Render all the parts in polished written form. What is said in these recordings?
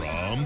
From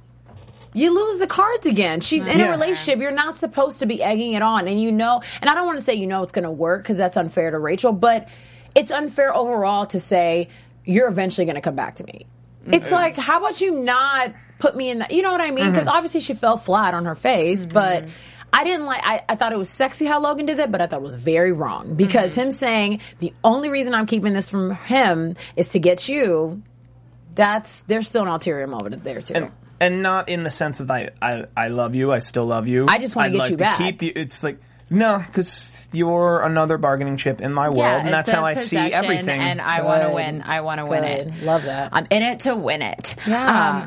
You lose the cards again. She's in a relationship. You're not supposed to be egging it on. And you know, and I don't want to say you know it's going to work because that's unfair to Rachel, but it's unfair overall to say you're eventually going to come back to me. It's like, how about you not put me in that? You know what I mean? Because obviously she fell flat on her face, but I didn't like, I thought it was sexy how Logan did that, but I thought it was very wrong because him saying the only reason I'm keeping this from him is to get you, there's still an ulterior motive there too. And not in the sense that I love you, I still love you. I just want to get you back. Keep you. It's like, no, because you're another bargaining chip in my world, and that's how I see everything. And I want to win. I want to win it. Love that. I'm in it to win it. Yeah.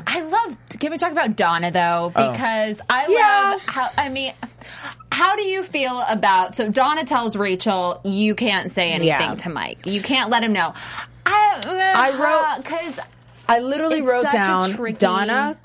Can we talk about Donna, though? Because I love how, I mean... How do you feel about... So Donna tells Rachel, you can't say anything to Mike. You can't let him know. I literally wrote down Donna ?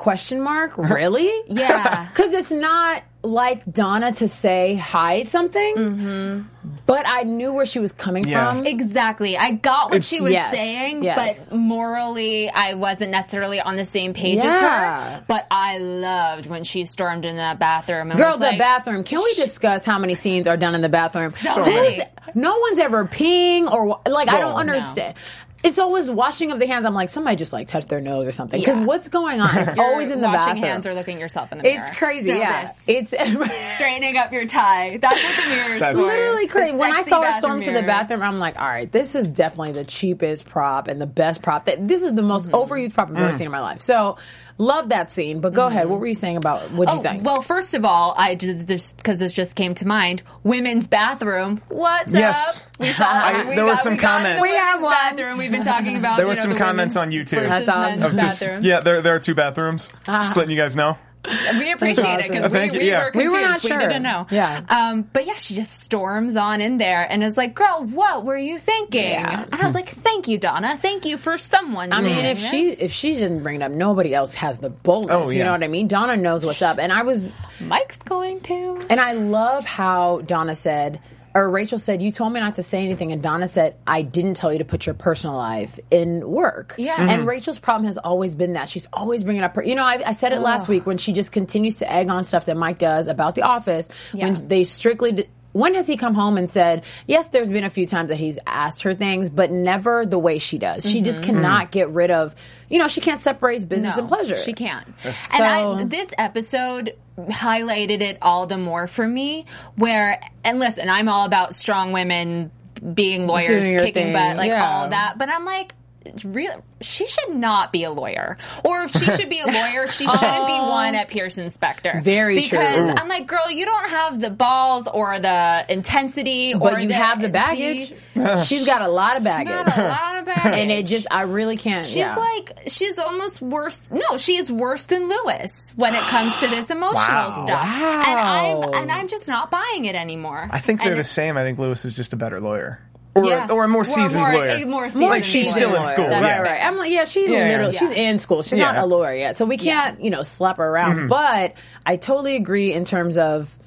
Really? Yeah. Because it's not like Donna to say hide something, but I knew where she was coming from. Exactly. I got what she was saying, but morally I wasn't necessarily on the same page as her. But I loved when she stormed in that bathroom. And was like, the bathroom. Can we discuss how many scenes are done in the bathroom? No one's ever peeing or... Like, I don't understand. No. It's always washing of the hands. I'm like, somebody just like touched their nose or something. Because what's going on? It's always in the bathroom. Washing hands or looking yourself in the mirror. It's crazy. It's straightening up your tie. That's what the mirror is for. Literally crazy. When I saw her storm to the bathroom, I'm like, all right, this is definitely the cheapest prop and the best prop. This is the most overused prop I've ever seen in my life. So love that scene. But go ahead. What were you saying about? What you think? Well, first of all, I just because this just came to mind. Women's bathroom. What's up? There were some comments. We have one. We've been talking about. There were some comments on YouTube. That's awesome. There are two bathrooms. Just letting you guys know. We appreciate it because we were not sure. We didn't know. Yeah. But she just storms on in there and is like, "Girl, what were you thinking?" Yeah. And I was like, "Thank you, Donna. Thank you for someone." I mean, if she didn't bring it up, nobody else has the boldness. You know what I mean? Donna knows what's up, and Mike's going to. And I love how Donna said. Or Rachel said, you told me not to say anything. And Donna said, I didn't tell you to put your personal life in work. Yeah. And Rachel's problem has always been that. She's always bringing up her... You know, I said it last week when she just continues to egg on stuff that Mike does about The Office. Yeah. When they strictly... When has he come home and said, yes, there's been a few times that he's asked her things, but never the way she does. Mm-hmm. She just cannot get rid of, you know, she can't separate business and pleasure. She can't. This episode highlighted it all the more for me, where, and listen, I'm all about strong women being lawyers, kicking butt, like all that, but I'm like, she should not be a lawyer. Or if she should be a lawyer, she shouldn't be one at Pearson Specter. Very true. Because I'm like, girl, you don't have the balls or the intensity. But you have the baggage. She's got a lot of baggage. And it just, I really can't. She's like, she's almost worse. No, she is worse than Louis when it comes to this emotional stuff. And I'm just not buying it anymore. I think they're the same. I think Louis is just a better lawyer. Or a more seasoned lawyer. Like, she's still in school. That's right. I'm like, she's in school. She's not a lawyer yet. So we can't, you know, slap her around. Mm-hmm. But I totally agree in terms of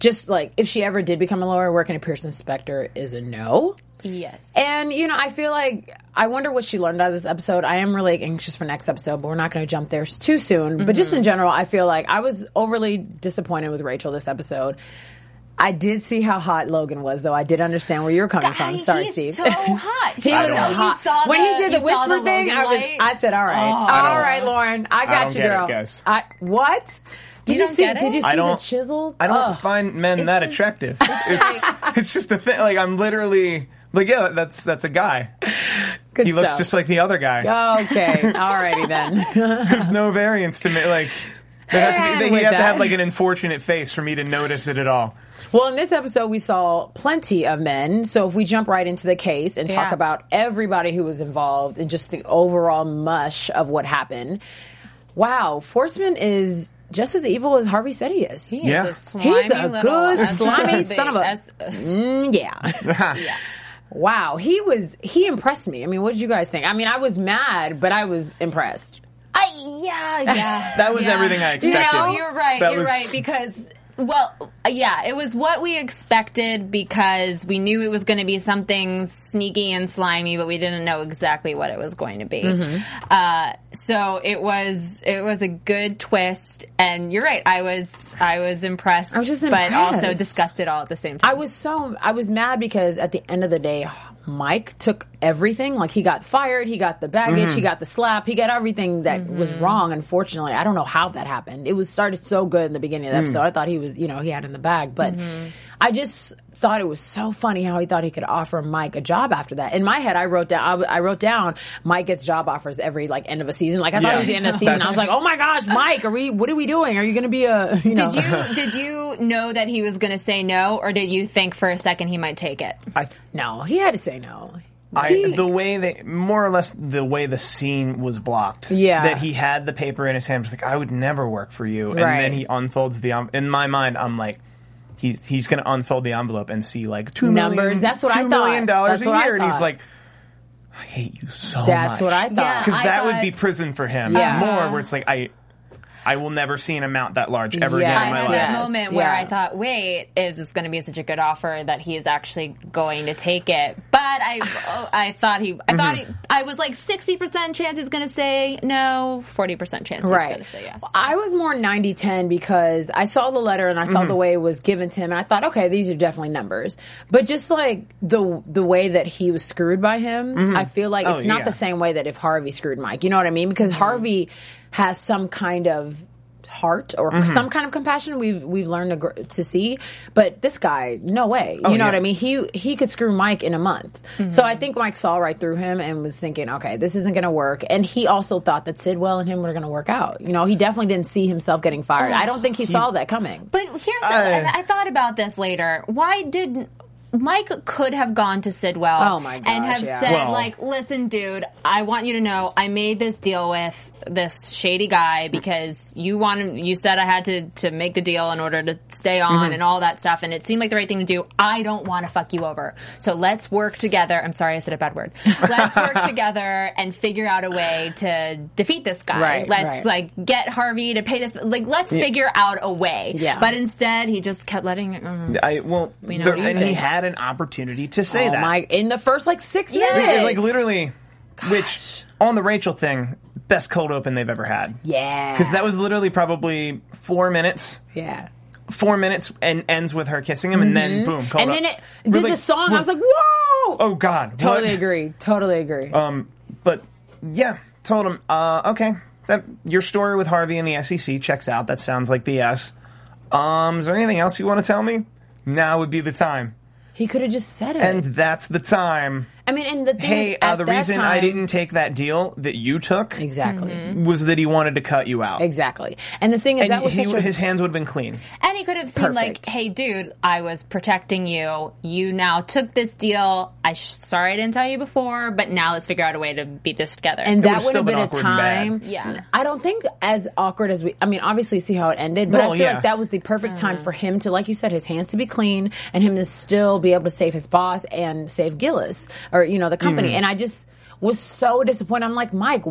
just, like, if she ever did become a lawyer, working at Pearson Specter is a no. Yes. And, you know, I feel like, I wonder what she learned out of this episode. I am really anxious for next episode, but we're not going to jump there too soon. Mm-hmm. But just in general, I feel like I was overly disappointed with Rachel this episode. I did see how hot Logan was, though. I did understand where you were coming from. Sorry, Steve. He's so hot. He was hot. When he did the whisper thing, I said, all right. All right, Lauren. I got you, girl. What? Did you see the chisel? I don't find men that attractive. It's just a thing. Like, I'm literally... Like, yeah, that's a guy. He looks just like the other guy. Okay. All righty, then. There's no variance to me. Like... He'd have to have like an unfortunate face for me to notice it at all. Well, in this episode, we saw plenty of men. So if we jump right into the case and talk about everybody who was involved and just the overall mush of what happened. Wow, Forstman is just as evil as Harvey said he is. He's a good, slimy son of a... Wow, he impressed me. I mean, what did you guys think? I mean, I was mad, but I was impressed. That was everything I expected. No, you're right. Because it was what we expected because we knew it was going to be something sneaky and slimy, but we didn't know exactly what it was going to be. Mm-hmm. So it was a good twist, and you're right. I was impressed. I was just impressed, but also disgusted all at the same time. I was mad because at the end of the day, Mike took everything. Like, he got fired, he got the baggage, he got the slap, he got everything that was wrong, unfortunately. I don't know how that happened. It was started so good in the beginning of the episode. I thought he was, you know, he had it in the bag. But I just thought it was so funny how he thought he could offer Mike a job after that. In my head, I wrote down Mike gets job offers every, like, end of a season. Like, I thought it was the end of the season. I was like, oh my gosh, Mike, what are we doing? Are you going to be a, you know. Did you know that he was going to say no, or did you think for a second he might take it? No, he had to say no. The way the scene was blocked. Yeah. That he had the paper in his hand. He's like, I would never work for you. And then he unfolds the, in my mind, I'm like, he's going to unfold the envelope and see like $2 million. That's what I thought. $2 million a year. And he's like, I hate you so much. That's what I thought. Because that would be prison for him. Yeah. More where it's like, I will never see an amount that large ever again in my life. I had that moment where I thought, wait, is this going to be such a good offer that he is actually going to take it? But I thought I was like 60% chance he's going to say no, 40% chance he's going to say yes. I was more 90-10 because I saw the letter and I saw the way it was given to him, and I thought, okay, these are definitely numbers. But just like the way that he was screwed by him, I feel like it's not the same way that if Harvey screwed Mike. You know what I mean? Because Harvey has some kind of heart or some kind of compassion we've learned to see, but this guy, no way. You know what I mean? He could screw Mike in a month. So I think Mike saw right through him and was thinking, okay, this isn't going to work. And he also thought that Sidwell and him were going to work out. You know, he definitely didn't see himself getting fired. I don't think he saw that coming. But here's I thought about this later. Why didn't Mike could have gone to Sidwell and have said, like, listen, dude, I want you to know I made this deal with this shady guy because you said I had to make the deal in order to stay on and all that stuff, and it seemed like the right thing to do. I don't want to fuck you over. So let's work together. I'm sorry I said a bad word. Let's work together and figure out a way to defeat this guy. Let's get Harvey to pay this. Like, let's figure out a way. Yeah. But instead, he just kept letting it. He had an opportunity to say that in the first like 6 minutes, like literally, which on the Rachel thing, best cold open they've ever had. Yeah, because that was literally probably 4 minutes. Yeah. 4 minutes and ends with her kissing him, and then boom, called up. And then it did the song. I was like, whoa! Oh, God. Totally agree. But, yeah, told him, okay, that your story with Harvey and the SEC checks out. That sounds like BS. Is there anything else you want to tell me? Now would be the time. He could have just said it. And that's the time. I mean, and the thing is, at the reason time, I didn't take that deal that you took was that he wanted to cut you out. Exactly. And the thing is, and that was his hands would have been clean. And he could have seemed like, hey, dude, I was protecting you. You now took this deal. Sorry I didn't tell you before, but now let's figure out a way to beat this together. And that would have been a time. Yeah. I don't think as awkward as obviously see how it ended, but I feel like that was the perfect time for him to, like you said, his hands to be clean and him to still be able to save his boss and save Gillis or the company. And I just was so disappointed. I'm like, Mike,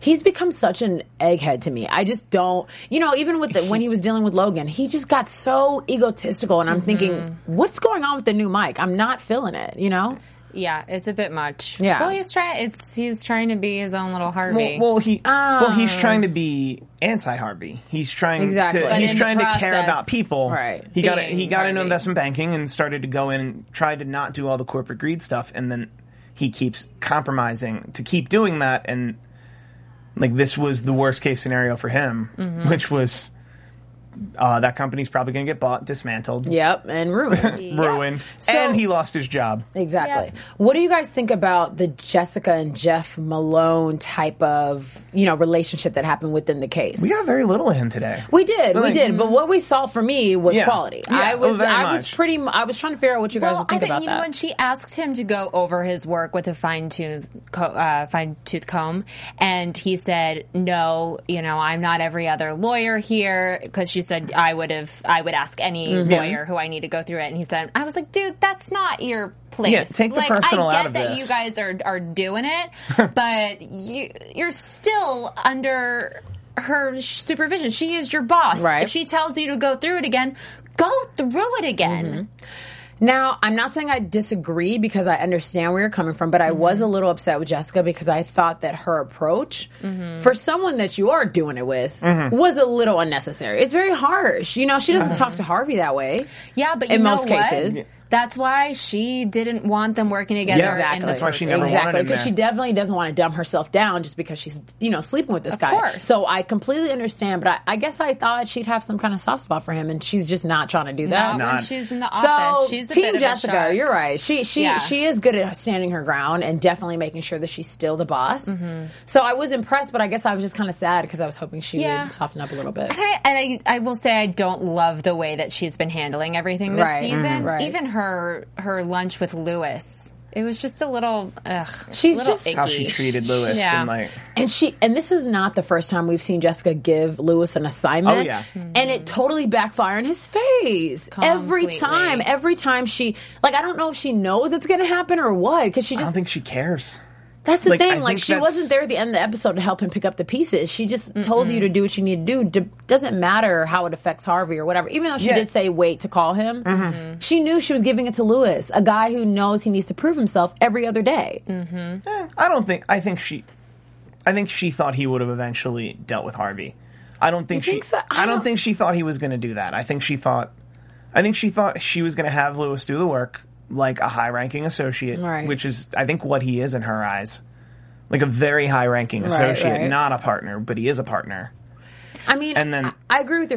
he's become such an egghead to me. I just don't, even with when he was dealing with Logan, he just got so egotistical. And I'm thinking, what's going on with the new Mike? I'm not feeling it, Yeah, it's a bit much. Yeah. Well, he's trying to be his own little Harvey. Well, he's trying to be anti-Harvey. He's trying to care about people. Right. He got into investment banking and started to go in and try to not do all the corporate greed stuff, and then he keeps compromising to keep doing that, and this was the worst case scenario for him, which was that company's probably going to get bought, dismantled. Yep, and ruined. So, and he lost his job. Exactly. Yeah. What do you guys think about the Jessica and Jeff Malone type of, relationship that happened within the case? We got very little of him today. We did. But what we saw for me was quality. Yeah, I was trying to figure out what you guys would think about that. When she asked him to go over his work with a fine-tooth comb, and he said, no, I'm not every other lawyer here, because she said, I would ask any lawyer who I need to go through it. And he said, I was like, dude, that's not your place. Yeah, take the personal out of this. I get that you guys are doing it, but you're still under her supervision. She is your boss. Right. If she tells you to go through it again, go through it again. Now, I'm not saying I disagree, because I understand where you're coming from, but I was a little upset with Jessica, because I thought that her approach, for someone that you are doing it with, was a little unnecessary. It's very harsh. She doesn't talk to Harvey that way. Yeah, but in most cases. Yeah. That's why she didn't want them working together. Yeah, exactly. That's why she never wanted him there. Because she definitely doesn't want to dumb herself down just because she's, sleeping with this guy. Of course. So I completely understand, but I guess I thought she'd have some kind of soft spot for him, and she's just not trying to do that. Not when she's in the office. So she's a Team bit Jessica, of a shark. You're right. She is good at standing her ground and definitely making sure that she's still the boss. So I was impressed, but I guess I was just kind of sad, because I was hoping she would soften up a little bit. And I will say I don't love the way that she's been handling everything this season. Even her lunch with Louis, it was just a little icky. How she treated Louis and this is not the first time we've seen Jessica give Louis an assignment and it totally backfired in his face. Every time she I don't know if she knows it's going to happen or what, because I don't think she cares. That's the thing. She wasn't there at the end of the episode to help him pick up the pieces. She just told you to do what you need to do. Doesn't matter how it affects Harvey or whatever. Even though she did say wait to call him, she knew she was giving it to Louis, a guy who knows he needs to prove himself every other day. I think she thought he would have eventually dealt with Harvey. I don't think she thought he was going to do that. I think she thought she was going to have Louis do the work, like a high-ranking associate, which is, I think, what he is in her eyes. Like a very high-ranking associate, not a partner, but he is a partner. I agree with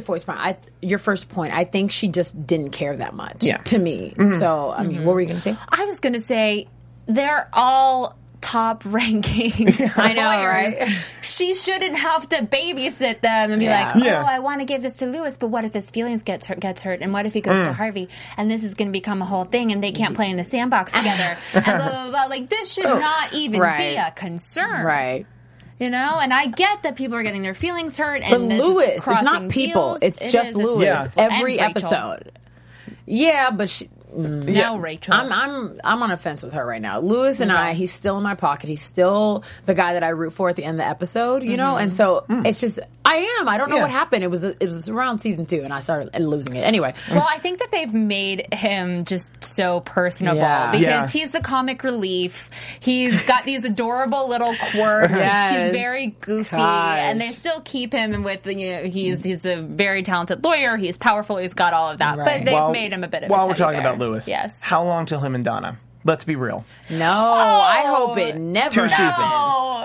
your first point. I think she just didn't care that much to me. So, what were you going to say? I was going to say, they're all top-ranking lawyers. Right? She shouldn't have to babysit them and be I want to give this to Louis, but what if his feelings gets hurt, and what if he goes to Harvey, and this is going to become a whole thing, and they can't play in the sandbox together, and blah, blah, blah. This should not even be a concern. Right. And I get that people are getting their feelings hurt, and but Louis, it's not people, deals. It's just Louis every episode. Yeah, but Now Rachel. I'm on a fence with her right now. Louis and I, he's still in my pocket. He's still the guy that I root for at the end of the episode, you know? And so it's just, I don't know what happened. It was around season 2 and I started losing it. Anyway. Well, I think that they've made him just so personable because he's the comic relief. He's got these adorable little quirks. He's very goofy and they still keep him with, you know, he's a very talented lawyer. He's powerful. He's got all of that. But they've made him a bit of a teddy bear. Louis. Yes. How long till him and Donna? Let's be real. No, I hope it never.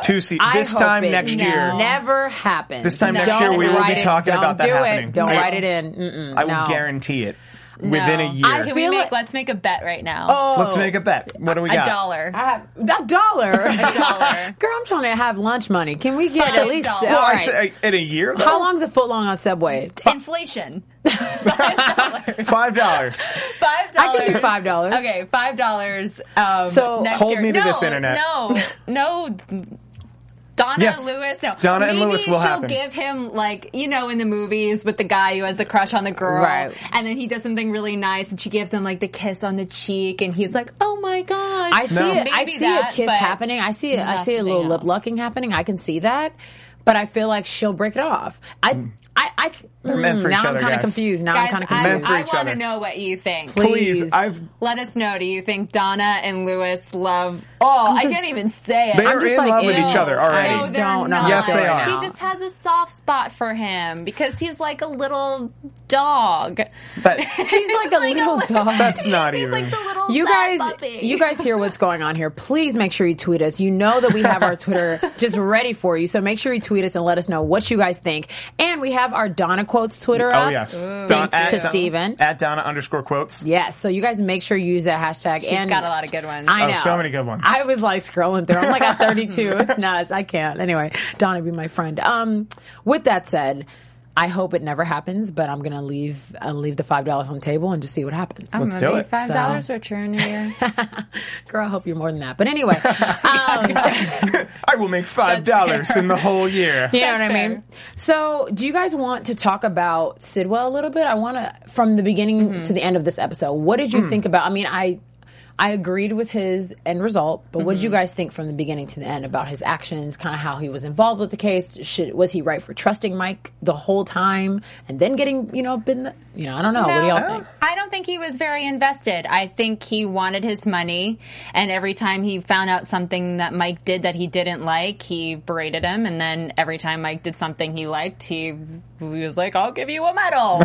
Two seasons. This time next year. Never happens. This time next year, we will be talking about that happening. Don't write it in. I will guarantee it. Within a year. Let's make a bet right now. Oh, let's make a bet. What do we got? $1. $1? $1. Girl, I'm trying to have lunch money. Can we get at least... Well, right. I say, in a year, though? How long's a foot long on Subway? Inflation. $5. $5. I can do $5. Okay, $5. So next hold year. Me to this, internet. No. Donna and Louis. No. Donna and Louis will happen. Maybe she'll give him, like, you know, in the movies with the guy who has the crush on the girl. Right. And then he does something really nice and she gives him, like, the kiss on the cheek and he's like, oh my gosh. I see a kiss happening. I see a little lip lucking happening. I can see that. But I feel like she'll break it off. They're meant for each other, guys. Now I'm kind of confused. I want to know what you think. Please. Let us know. Do you think Donna and Louis love... Oh, I can't even say it. They're in love with each other already. No, they're not. Yes, they are. She just has a soft spot for him because he's like a little dog. He's like a little dog. That's not even... He's like the little puppy. You guys hear what's going on here. Please make sure you tweet us. You know that we have our Twitter just ready for you, so make sure you tweet us and let us know what you guys think. And we have our Donna Quotes Twitter up. Oh, yes. Thanks to Steven. At Donna _quotes. Yes. So you guys make sure you use that hashtag. She's got a lot of good ones. I know. So many good ones. I was like scrolling through. I'm like at 32. It's nuts. I can't. Anyway, Donna be my friend. With that said, I hope it never happens, but I'm going to leave the $5 on the table and just see what happens. Let's do it. $5 richer in a year. Girl, I hope you're more than that. But anyway. I will make $5 in the whole year. You know what I mean? So do you guys want to talk about Sidwell a little bit? I want to, from the beginning to the end of this episode, what did you think about? I mean, I agreed with his end result, but what did you guys think from the beginning to the end about his actions, kind of how he was involved with the case? Was he right for trusting Mike the whole time and then getting, I don't know. No, what do y'all think? I don't think he was very invested. I think he wanted his money, and every time he found out something that Mike did that he didn't like, he berated him, and then every time Mike did something he liked, he was like, I'll give you a medal.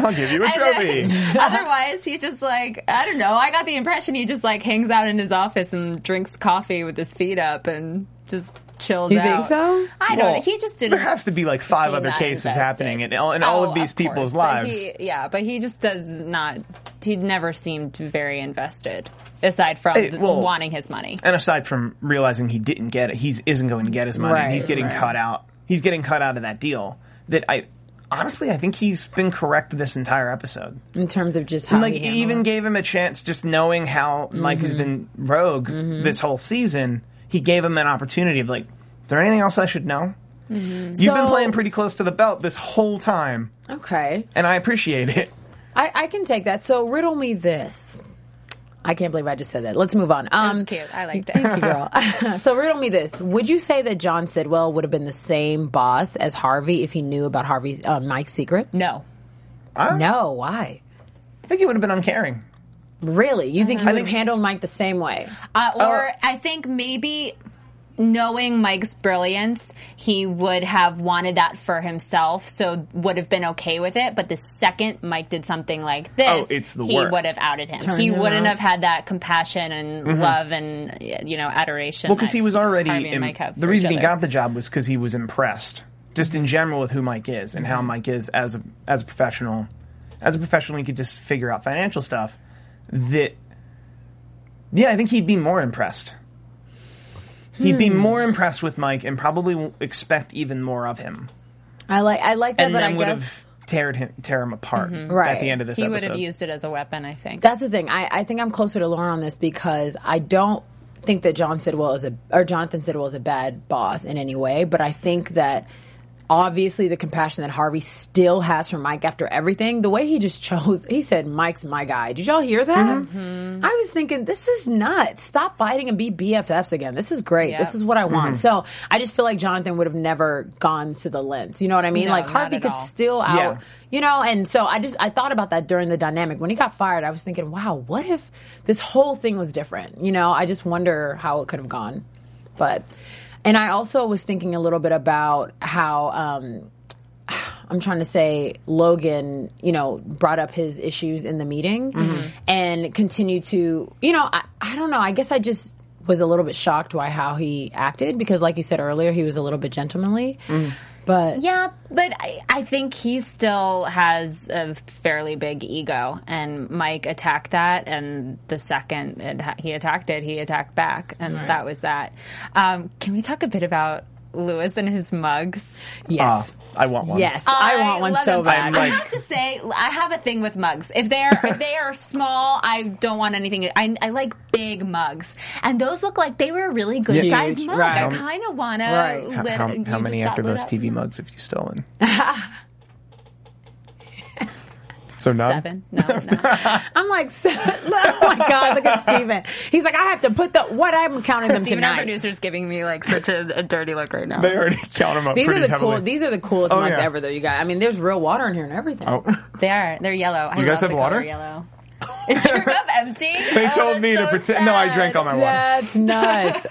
I'll give you a trophy. Otherwise, he just I don't know. I got the impression he just hangs out in his office and drinks coffee with his feet up and just chills out. You think so? I don't know. He just didn't. There has to be 5 other cases happening in all of these people's lives. But he just does not. He never seemed very invested. Aside from wanting his money. And aside from realizing he didn't get it. He isn't going to get his money. Right, he's getting cut out. He's getting cut out of that deal that honestly, I think he's been correct this entire episode. In terms of just how he even gave him a chance, just knowing how Mike has been rogue this whole season, he gave him an opportunity of is there anything else I should know? You've been playing pretty close to the belt this whole time. Okay. And I appreciate it. I can take that. So riddle me this. I can't believe I just said that. Let's move on. That was cute. I liked it. Thank you, girl. So riddle me this. Would you say that John Sidwell would have been the same boss as Harvey if he knew about Harvey's Mike's secret? No. No. Why? I think he would have been uncaring. Really? You think he would have handled Mike the same way? I think maybe... Knowing Mike's brilliance, he would have wanted that for himself, so would have been okay with it. But the second Mike did something like this, he would have outed him. He wouldn't have had that compassion and love and adoration. Well, because he was already the reason he got the job was because he was impressed, just in general, with who Mike is and how Mike is as a professional. As a professional, he could just figure out financial stuff. I think he'd be more impressed. He'd be more impressed with Mike and probably expect even more of him. I like that, and but I would guess... have tear him apart at the end of this episode. He would have used it as a weapon, I think. That's the thing. I think I'm closer to Lauren on this because I don't think that Jonathan Sidwell is a bad boss in any way, but I think that obviously the compassion that Harvey still has for Mike after everything, the way he just chose, he said, Mike's my guy. Did y'all hear that? Mm-hmm. I was thinking, this is nuts. Stop fighting and be BFFs again. This is great. Yep. This is what I want. Mm-hmm. So I just feel like Jonathan would have never gone to the lens. You know what I mean? No, like Harvey could still out, you know, and so I thought about that during the dynamic. When he got fired, I was thinking, wow, what if this whole thing was different? You know, I just wonder how it could have gone. But... And I also was thinking a little bit about how, I'm trying to say, Logan, you know, brought up his issues in the meeting and continued to, you know, I don't know. I guess I just was a little bit shocked by how he acted because, like you said earlier, he was a little bit gentlemanly. Mm. But yeah, but I think he still has a fairly big ego, and Mike attacked that, and the second he attacked it, he attacked back, and that was that. Can we talk a bit about Louis and his mugs? Yes. I want one. Yes, I want one so bad. I have to say, I have a thing with mugs. If they are small, I don't want anything. I like big mugs, and those look like they were a really good size mug. Right. I kind of want to. Right. How many AfterBuzz TV mugs have you stolen? So none? 7. No. I'm like, oh my God, look at Steven. He's like, I have to put what I'm counting them Steven, tonight. Our producer's giving me like such a dirty look right now. They already count them up pretty heavily. These are the coolest mugs ever, though, you guys. I mean, there's real water in here and everything. Oh. They are. They're yellow. You guys have water? Yellow. Is your cup empty? They told me so to pretend. Sad. No, I drank all my water. That's nuts.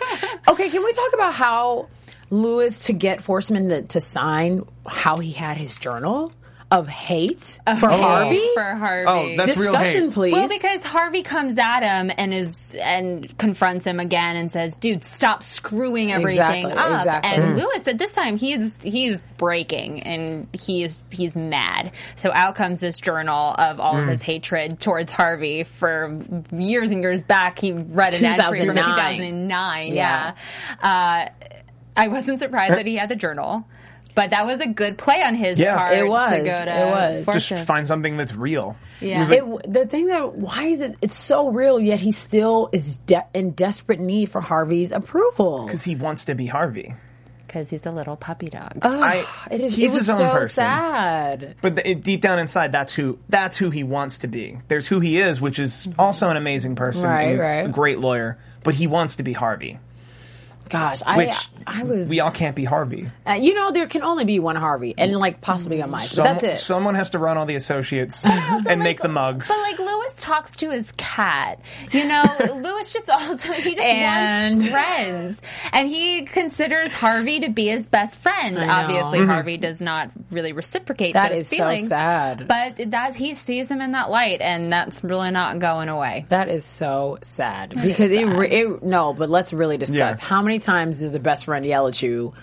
Okay, can we talk about how Louis, to get Forstman to sign, how he had his journal? Of hate for Harvey? For Harvey. Oh, that's real hate. Discussion, please. Well, because Harvey comes at him and confronts him again and says, dude, stop screwing everything up. Exactly. And Louis, at this time, he is breaking, and he's mad. So out comes this journal of all of his hatred towards Harvey for years and years back. He read an entry from 2009. Yeah. I wasn't surprised that he had the journal. But that was a good play on his part. It was. To go to Just find something that's real. Yeah. The thing that, why is it? It's so real, yet he still is in desperate need for Harvey's approval. Because he wants to be Harvey. Because he's a little puppy dog. Oh, he's his own person. Sad. But deep down inside, that's who he wants to be. There's who he is, which is also an amazing person, and a great lawyer. But he wants to be Harvey. Gosh, I was... We all can't be Harvey. You know, there can only be one Harvey, and, like, possibly a Mike. That's it. Someone has to run all the associates and make the mugs. But, like, Louis talks to his cat. You know, Louis wants friends. And he considers Harvey to be his best friend. Obviously, Harvey does not really reciprocate those feelings. That is so sad. But he sees him in that light, and that's really not going away. That is so sad. But let's really discuss how many times does the best friend yell at you,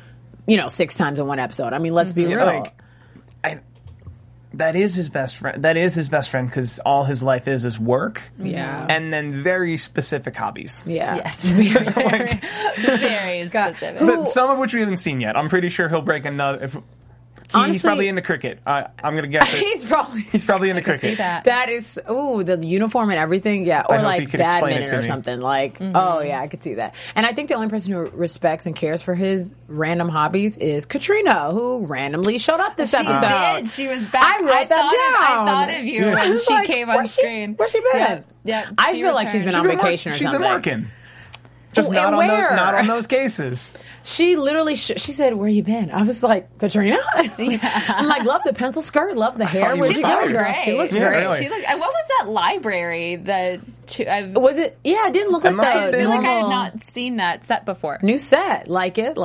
you know, 6 times in one episode? I mean, let's be real. Like, that is his best friend. That is his best friend because all his life is work. Yeah. And then very specific hobbies. Yeah. Yes. Very specific. But some of which we haven't seen yet. I'm pretty sure he'll break another... Honestly, he's probably into cricket. I'm going to guess it. He's probably into cricket. See that. That is, the uniform and everything. Yeah. Or like badminton or something. Like, I could see that. And I think the only person who respects and cares for his random hobbies is Katrina, who randomly showed up this episode. She did. She was back. I wrote that down. I thought of you when she came on screen. Where's she been? Yeah. I feel like she's been on vacation or something. She's been working. Just not on those cases. She literally, she said, where you been? I was like, Katrina? I'm like, love the pencil skirt, love the hair. She looked great. She looked great. Really. What was that library that... was it? Yeah, it didn't look like that. I feel like I had not seen that set before. New set. Like it.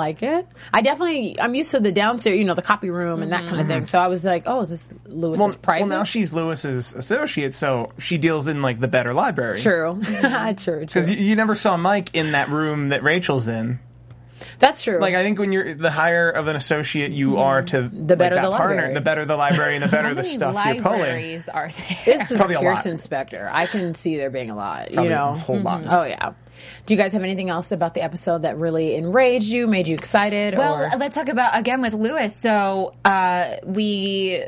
I'm used to the downstairs, you know, the copy room and that kind of thing. So I was like, oh, is this Louis's private? Well, now she's Louis's associate, so she deals in, like, the better library. True. True. Because you never saw Mike in that room that Rachel's in. That's true. Like, I think when you're the higher of an associate you are to the better the partner, library. The better the library and the better the stuff you're pulling. How many libraries are there? This is probably Pearson Specter. I can see there being a lot, probably you know. A whole lot. Oh, yeah. Do you guys have anything else about the episode that really enraged you, made you excited? Well, let's talk about, again, with Louis. So, he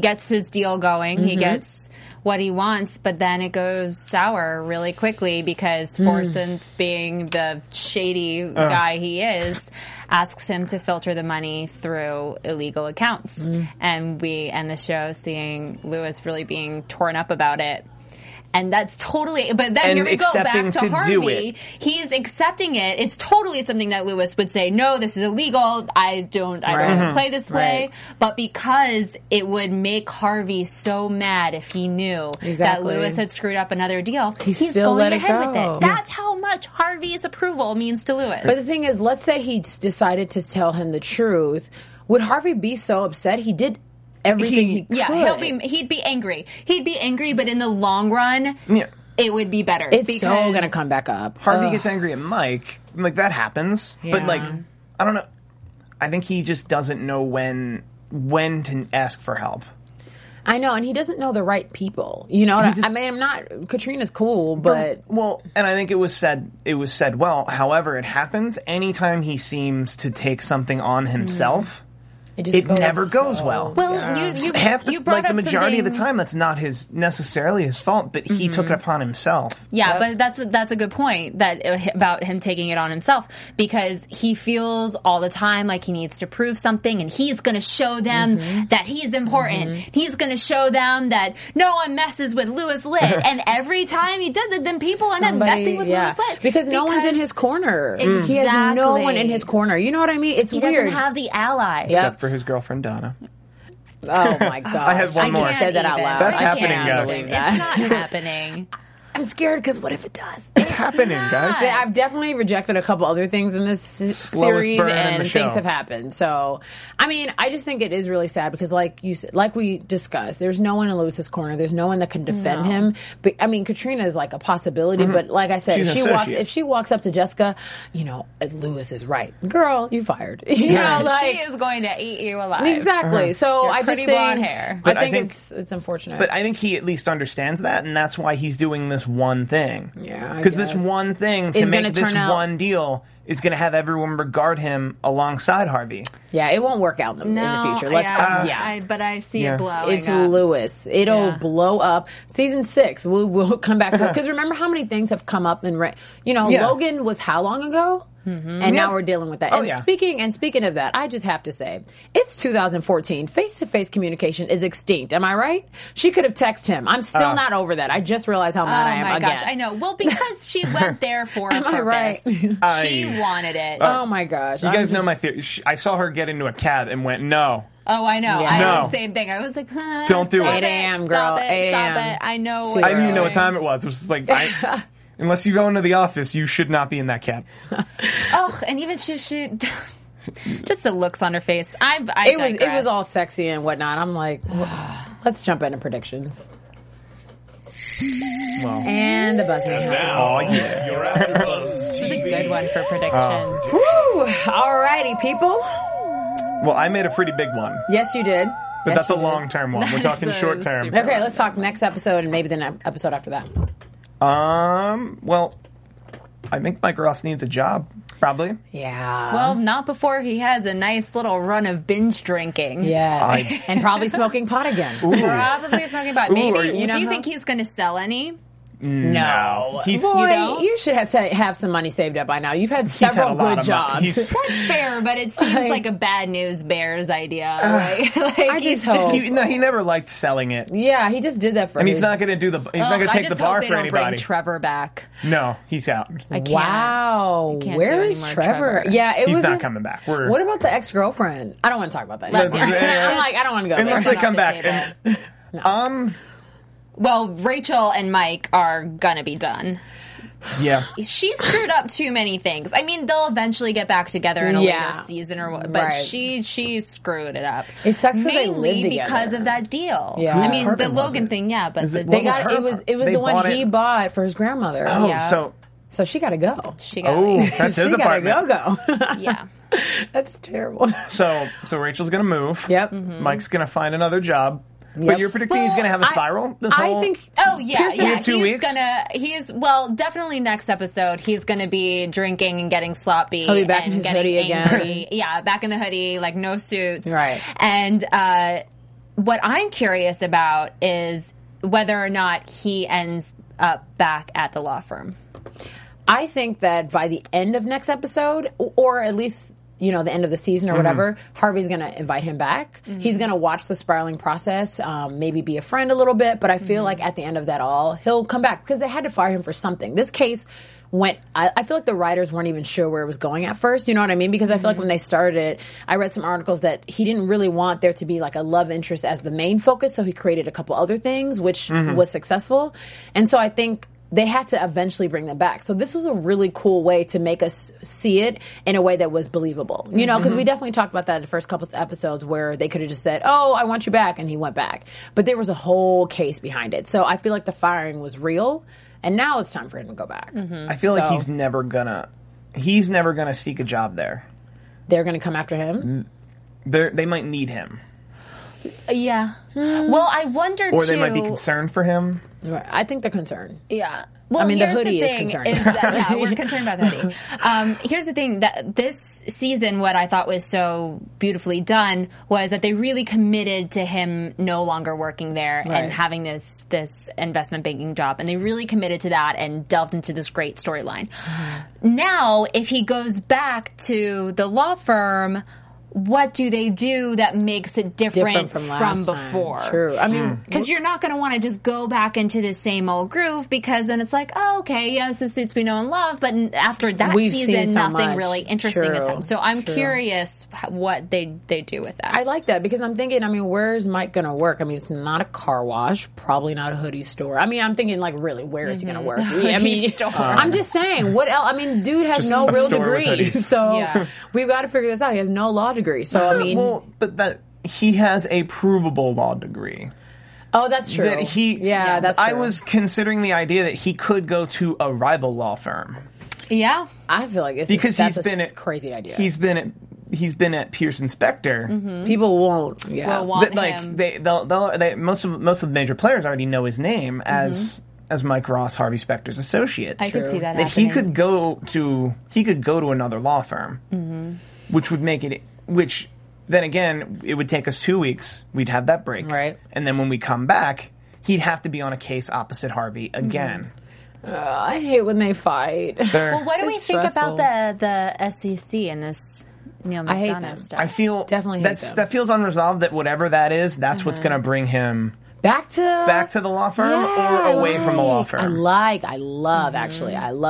gets his deal going. He gets... what he wants, but then it goes sour really quickly because Forstman, being the shady guy he is, asks him to filter the money through illegal accounts. And we end the show seeing Louis really being torn up about it. And that's totally, but then here we go back to Harvey. He's accepting it. It's totally something that Louis would say, no, this is illegal. I don't play this way. But because it would make Harvey so mad if he knew that Louis had screwed up another deal, he's going ahead with it. That's how much Harvey's approval means to Louis. But the thing is, let's say he decided to tell him the truth. Would Harvey be so upset? He did everything he could. Yeah, he'd be angry. He'd be angry, but in the long run, it would be better. It's so going to come back up. Harvey gets angry at Mike. Like, that happens. Yeah. But, like, I don't know. I think he just doesn't know when to ask for help. I know, and he doesn't know the right people. You know, I mean, I'm not... Katrina's cool, but... Well, and I think it was said well. However, it happens anytime he seems to take something on himself... It never goes well. Well, you brought up the majority of the time, that's not necessarily his fault, but he took it upon himself. Yeah, but that's a good point about him taking it on himself, because he feels all the time like he needs to prove something, and he's going to show them that he's important. He's going to show them that no one messes with Louis Litt, and every time he does it, then people end up messing with Louis Litt because no one's in his corner. Exactly. He has no one in his corner. You know what I mean? It's weird. He doesn't have the allies. Yep. Except for his girlfriend, Donna. Oh, my God. I have one more. I said that out loud. That's happening, guys. It's not happening. I'm scared because what if it does? It's happening, guys. I've definitely rejected a couple other things in this series, and things have happened. So, I mean, I just think it is really sad because, like we discussed, there's no one in Louis's corner. There's no one that can defend him. But I mean, Katrina is like a possibility, but like I said, if she walks up to Jessica, you know, Louis is right. Girl, you fired. You know, like, she is going to eat you alive. Exactly. So I just think blonde hair. But I think it's unfortunate. But I think he at least understands that, and that's why he's doing this one thing. Yeah. Because this one thing to make this one deal is going to have everyone regard him alongside Harvey. Yeah, it won't work out in the future. But I see it blowing up. It's Louis. It'll blow up. Season 6, we'll come back to it. Because remember how many things have come up Logan was how long ago? And now we're dealing with that. Oh, speaking of that, I just have to say, it's 2014. Face-to-face communication is extinct. Am I right? She could have texted him. I'm still not over that. I just realized how mad I am again. Oh, my gosh. I know. Well, because she went there for a purpose. Am I right? She wanted it. Oh, my gosh. You guys know my theory. I saw her get into a cab and went, no. Oh, I know. Yeah. I did the same thing. I was like, don't do it. 8 a.m., girl. Stop it. Stop it. I know. I didn't even know what time it was. It was just like... unless you go into the office, you should not be in that cab. And even she just the looks on her face. It was all sexy and whatnot. I'm like, let's jump into predictions. Well, and the buzzer. Now, you're at the Buzz TV. This is a good one for predictions. All righty, people. Well, I made a pretty big one. Yes, you did. But that's a long-term one. We're talking short-term. Okay, let's talk next episode and maybe the episode after that. Well, I think Mike Ross needs a job, probably. Yeah. Well, not before he has a nice little run of binge drinking. Yes. And probably smoking pot again. Ooh. Probably smoking pot. Maybe. Do you think he's going to sell any? No. You should have some money saved up by now. You've had several good jobs. That's fair, but it seems like a bad news bears idea, right? He never liked selling it. Yeah, he just did that for his... And he's not going to take the bar for anybody. I just hope they don't bring Trevor back. No, he's out. Wow. Where is Trevor? Yeah, he's not coming back. What about the ex-girlfriend? I don't want to talk about that. I'm like, I don't want to go there. Unless they come back. Well, Rachel and Mike are going to be done. Yeah. She screwed up too many things. I mean, they'll eventually get back together in a later season or what, but she screwed it up. It sucks that they live together. Mainly because of that deal. Yeah. I mean, the Logan thing, but it was the one he bought for his grandmother. Oh, yeah. So she got to go. That's his apartment. Go. Yeah. That's terrible. So Rachel's going to move. Yep. Mm-hmm. Mike's going to find another job. Yep. But you're predicting he's going to have a spiral? Definitely next episode, he's going to be drinking and getting sloppy. He'll be back in his hoodie again. Yeah, back in the hoodie, like no suits. Right. And what I'm curious about is whether or not he ends up back at the law firm. I think that by the end of next episode, or at least, you know, the end of the season or whatever, Harvey's going to invite him back. He's going to watch the spiraling process, maybe be a friend a little bit, but I feel like at the end of that all, he'll come back because they had to fire him for something. This case went, I feel like the writers weren't even sure where it was going at first, you know what I mean? Because I feel like when they started it, I read some articles that he didn't really want there to be like a love interest as the main focus, so he created a couple other things, which was successful. And so I think they had to eventually bring them back. So this was a really cool way to make us see it in a way that was believable. You know, because we definitely talked about that in the first couple of episodes where they could have just said, oh, I want you back, and he went back. But there was a whole case behind it. So I feel like the firing was real, and now it's time for him to go back. I feel like he's never gonna seek a job there. They're gonna come after him? They might need him. Yeah. Well, I wonder too. Or they might be concerned for him. I think they're concerned. Yeah. Well, I mean, here's the hoodie is concerned. Yeah, we're concerned about the hoodie. Here's the thing that this season, what I thought was so beautifully done was that they really committed to him no longer working there and having this investment banking job, and they really committed to that and delved into this great storyline. Now, if he goes back to the law firm, what do they do that makes it different from before? True. I mean, because you're not going to want to just go back into the same old groove, because then it's like, oh, okay, yes, the Suits we know and love, but after that season, nothing really interesting has happened. So I'm curious what they do with that. I like that because I'm thinking, I mean, where's Mike going to work? I mean, it's not a car wash, probably not a hoodie store. I mean, I'm thinking, like, really, where is he going to work? I mean, I'm just saying, what else? I mean, dude has no real degree, so we've got to figure this out. He has no law degree. So I mean, well, but that he has a provable law degree. Oh, that's true. That he, yeah, that's true. I was considering the idea that he could go to a rival law firm. Yeah, I feel like it's because crazy idea. He's been at Pearson Specter. People won't. Yeah, will want that, like him. They most of the major players already know his name as Mike Ross, Harvey Specter's associate. I could see that happening. He could go to another law firm, which would make it. Which, then again, it would take us 2 weeks. We'd have that break. Right. And then when we come back, he'd have to be on a case opposite Harvey again. I hate when they fight. Well, what do we think about the SEC and this Neil McDonough stuff? I feel definitely that feels unresolved, that whatever that is, that's what's going to bring him back to the law firm or away from the law firm. I love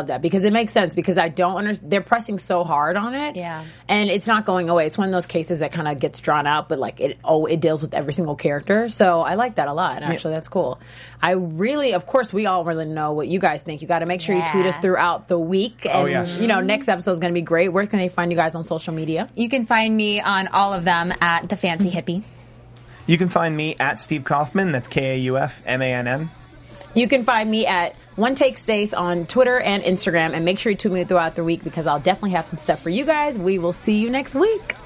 that because it makes sense, because I don't understand. They're pressing so hard on it. Yeah. And it's not going away. It's one of those cases that kind of gets drawn out, but like it deals with every single character. So I like that a lot. Actually, that's cool. I really, of course, we all really know what you guys think. You got to make sure you tweet us throughout the week. And, you know, next episode is going to be great. Where can they find you guys on social media? You can find me on all of them at The Fancy Hippie. You can find me at Steve Kauffman. That's KAUFMANN. You can find me at One Take Stace on Twitter and Instagram. And make sure you tune me throughout the week, because I'll definitely have some stuff for you guys. We will see you next week.